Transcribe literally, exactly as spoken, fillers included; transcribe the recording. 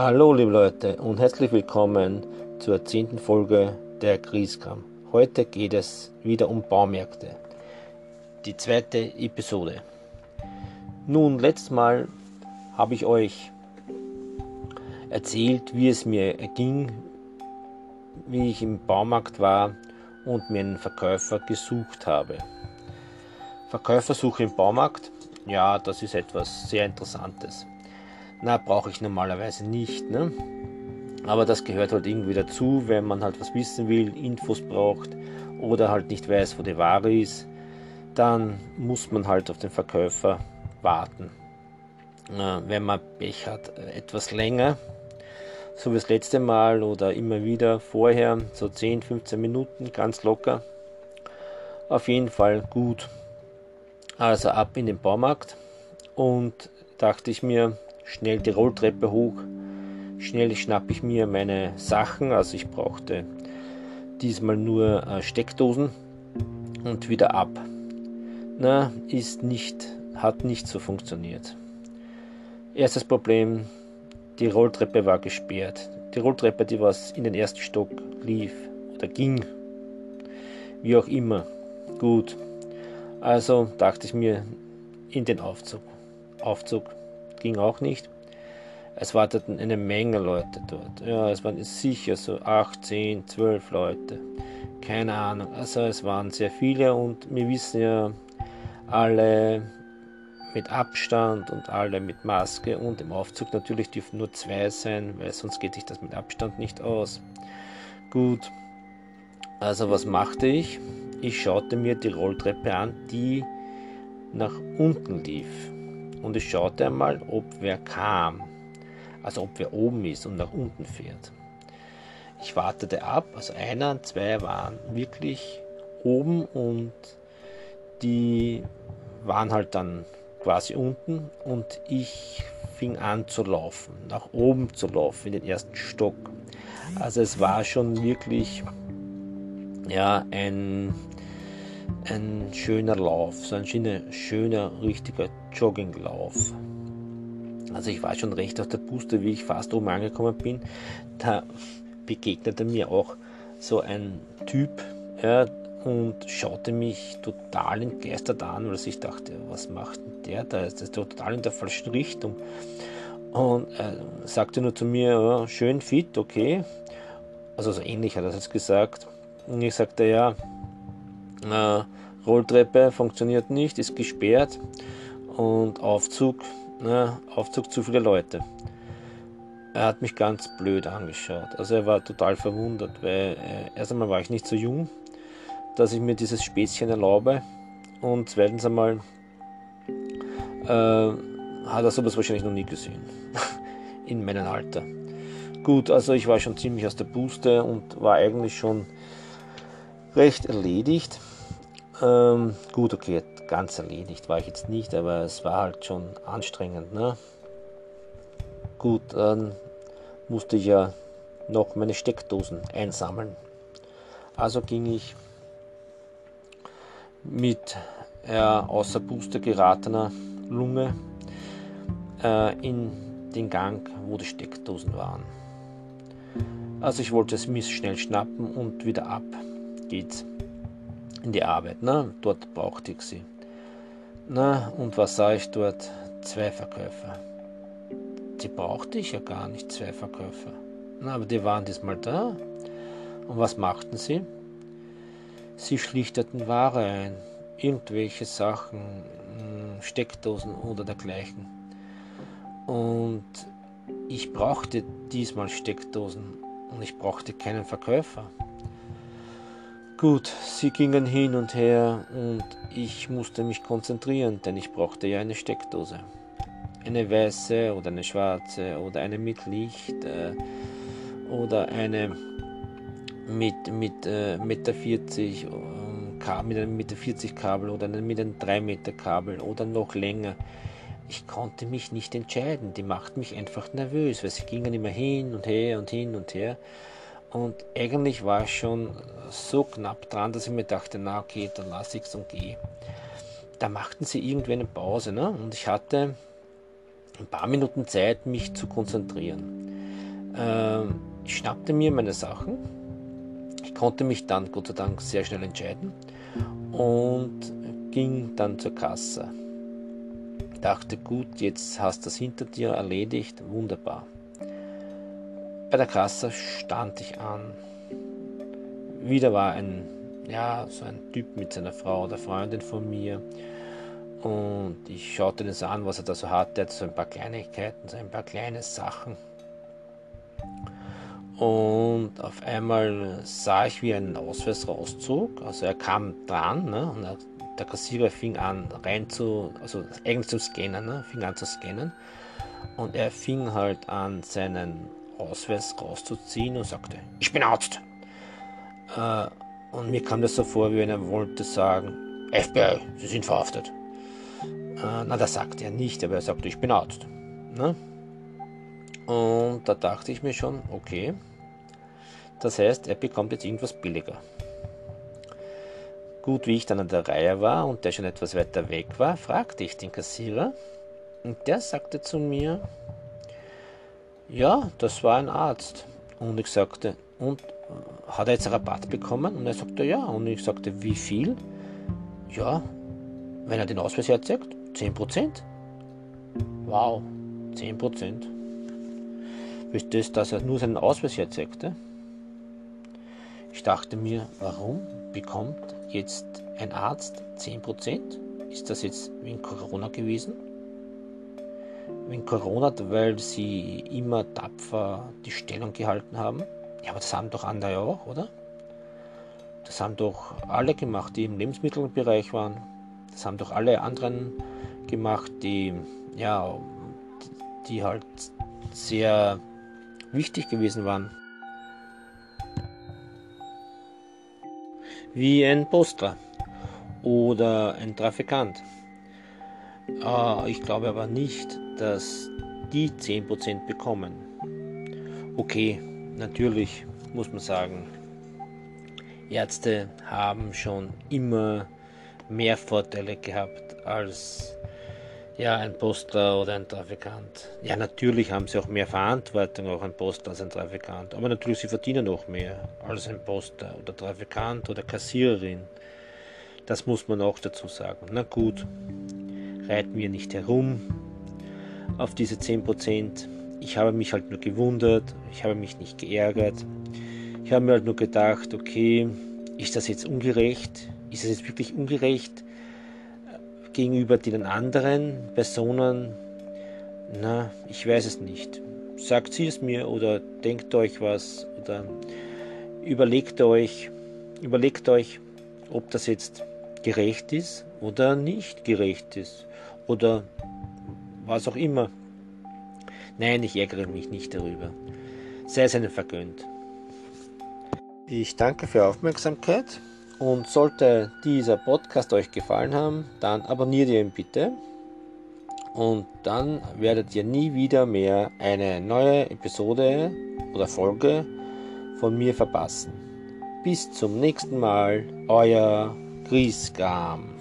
Hallo liebe Leute und herzlich willkommen zur zehnten Folge der Kriegskram. Heute geht es wieder um Baumärkte. Die zweite Episode. Nun, letztes Mal habe ich euch erzählt, wie es mir erging, wie ich im Baumarkt war und mir einen Verkäufer gesucht habe. Verkäufersuche im Baumarkt, ja, das ist etwas sehr Interessantes. Na, brauche ich normalerweise nicht, ne? Aber das gehört halt irgendwie dazu, wenn man halt was wissen will, Infos braucht oder halt nicht weiß, wo die Ware ist, dann muss man halt auf den Verkäufer warten. Na, wenn man Pech hat, etwas länger, so wie das letzte Mal oder immer wieder vorher, so zehn, fünfzehn Minuten, ganz locker. Auf jeden Fall gut. Also ab in den Baumarkt und dachte ich mir, schnell die Rolltreppe hoch, schnell schnappe ich mir meine Sachen, also ich brauchte diesmal nur äh, Steckdosen und wieder ab. Na, ist nicht, hat nicht so funktioniert. Erstes Problem, die Rolltreppe war gesperrt. Die Rolltreppe, die was in den ersten Stock lief oder ging, wie auch immer. Gut, also dachte ich mir, in den Aufzug, Aufzug. Ging auch nicht. Es warteten eine Menge Leute dort. Ja, es waren sicher so acht, zehn, zwölf Leute. Keine Ahnung. Also es waren sehr viele und wir wissen ja, alle mit Abstand und alle mit Maske und im Aufzug natürlich dürfen nur zwei sein, weil sonst geht sich das mit Abstand nicht aus. Gut. Also was machte ich? Ich schaute mir die Rolltreppe an, die nach unten lief. Und ich schaute einmal, ob wer kam, also ob wer oben ist und nach unten fährt. Ich wartete ab, also einer, zwei waren wirklich oben und die waren halt dann quasi unten und ich fing an zu laufen, nach oben zu laufen, in den ersten Stock. Also es war schon wirklich, ja, ein... ein schöner Lauf, so ein schöner, schöner, richtiger Jogginglauf. Also ich war schon recht auf der Puste, wie ich fast oben angekommen bin. Da begegnete mir auch so ein Typ, ja, und schaute mich total entgeistert an, weil ich dachte, was macht denn der da? Das ist total in der falschen Richtung. Und äh, sagte nur zu mir, ja, schön fit, okay. Also so ähnlich hat er das gesagt. Und ich sagte, ja, Uh, Rolltreppe funktioniert nicht, ist gesperrt und Aufzug, na, Aufzug zu viele Leute. Er hat mich ganz blöd angeschaut, also er war total verwundert, weil äh, erst einmal war ich nicht so jung, dass ich mir dieses Späßchen erlaube und zweitens einmal äh, hat er sowas wahrscheinlich noch nie gesehen, in meinem Alter. Gut, also ich war schon ziemlich aus der Puste und war eigentlich schon recht erledigt. Ähm, gut, okay, ganz erledigt war ich jetzt nicht, aber es war halt schon anstrengend, ne? Gut, dann musste ich ja noch meine Steckdosen einsammeln. Also ging ich mit äh, außer Puste geratener Lunge äh, in den Gang, wo die Steckdosen waren. Also ich wollte es mir schnell schnappen und wieder ab geht's in die Arbeit, ne? Dort brauchte ich sie. Na, und was sah ich dort? Zwei Verkäufer. Die brauchte ich ja gar nicht, zwei Verkäufer. Na, aber die waren diesmal da. Und was machten sie? Sie schlichteten Ware ein. Irgendwelche Sachen, Steckdosen oder dergleichen. Und ich brauchte diesmal Steckdosen und ich brauchte keinen Verkäufer. Gut, sie gingen hin und her und ich musste mich konzentrieren, denn ich brauchte ja eine Steckdose. Eine weiße oder eine schwarze oder eine mit Licht äh, oder eine mit, mit äh, eins Komma vierzig Meter, äh, mit einem eins Komma vierzig Meter Kabel oder mit einem drei Meter Kabel oder noch länger. Ich konnte mich nicht entscheiden, die machten mich einfach nervös, weil sie gingen immer hin und her und hin und her. Und eigentlich war ich schon so knapp dran, dass ich mir dachte, na okay, dann lasse ich es und gehe. Da machten sie irgendwie eine Pause, ne? Und ich hatte ein paar Minuten Zeit, mich zu konzentrieren. Äh, ich schnappte mir meine Sachen. Ich konnte mich dann Gott sei Dank sehr schnell entscheiden und ging dann zur Kasse. Ich dachte, gut, jetzt hast du das hinter dir erledigt, wunderbar. Bei der Kasse stand ich an. Wieder war ein, ja, so ein Typ mit seiner Frau oder Freundin von mir. Und ich schaute das an, was er da so hatte. Er hat so ein paar Kleinigkeiten, so ein paar kleine Sachen. Und auf einmal sah ich, wie einen Ausweis rauszog. Also er kam dran, ne, und der Kassierer fing an rein zu, also eigentlich zu scannen, ne, fing an zu scannen. Und er fing halt an, seinen Ausweis rauszuziehen und sagte, ich bin Arzt. Äh, und mir kam das so vor, wie wenn er wollte sagen, F B I, Sie sind verhaftet. Äh, na, das sagte er nicht, aber er sagte, ich bin Arzt. Ne? Und da dachte ich mir schon, okay, das heißt, er bekommt jetzt irgendwas billiger. Gut, wie ich dann an der Reihe war und der schon etwas weiter weg war, fragte ich den Kassierer und der sagte zu mir, ja, das war ein Arzt. Und ich sagte, und hat er jetzt Rabatt bekommen? Und er sagte, ja. Und ich sagte, wie viel? Ja, wenn er den Ausweis herzeigt, zehn Prozent. Wow, zehn Prozent. Wisst ihr, dass er nur seinen Ausweis herzeigte? Ich dachte mir, warum bekommt jetzt ein Arzt zehn Prozent? Ist das jetzt wegen Corona gewesen? Wegen Corona, weil sie immer tapfer die Stellung gehalten haben. Ja, aber das haben doch andere auch, oder? Das haben doch alle gemacht, die im Lebensmittelbereich waren. Das haben doch alle anderen gemacht, die, ja, die halt sehr wichtig gewesen waren. Wie ein Postler oder ein Trafikant. Äh, ich glaube aber nicht, dass die zehn Prozent bekommen. Okay, natürlich muss man sagen, Ärzte haben schon immer mehr Vorteile gehabt als ja, ein Postler oder ein Trafikant. Ja, natürlich haben sie auch mehr Verantwortung, auch ein Postler als ein Trafikant. Aber natürlich, sie verdienen auch mehr als ein Postler oder Trafikant oder Kassiererin. Das muss man auch dazu sagen. Na gut, reiten wir nicht herum auf diese zehn Prozent. Ich habe mich halt nur gewundert, ich habe mich nicht geärgert. Ich habe mir halt nur gedacht, okay, ist das jetzt ungerecht? Ist das jetzt wirklich ungerecht gegenüber den anderen Personen? Na, ich weiß es nicht. Sagt sie es mir oder denkt euch was oder überlegt euch, überlegt euch, ob das jetzt gerecht ist oder nicht gerecht ist oder was auch immer. Nein, ich ärgere mich nicht darüber. Sei es einem vergönnt. Ich danke für eure Aufmerksamkeit. Und sollte dieser Podcast euch gefallen haben, dann abonniert ihr ihn bitte. Und dann werdet ihr nie wieder mehr eine neue Episode oder Folge von mir verpassen. Bis zum nächsten Mal, euer Chris Garm.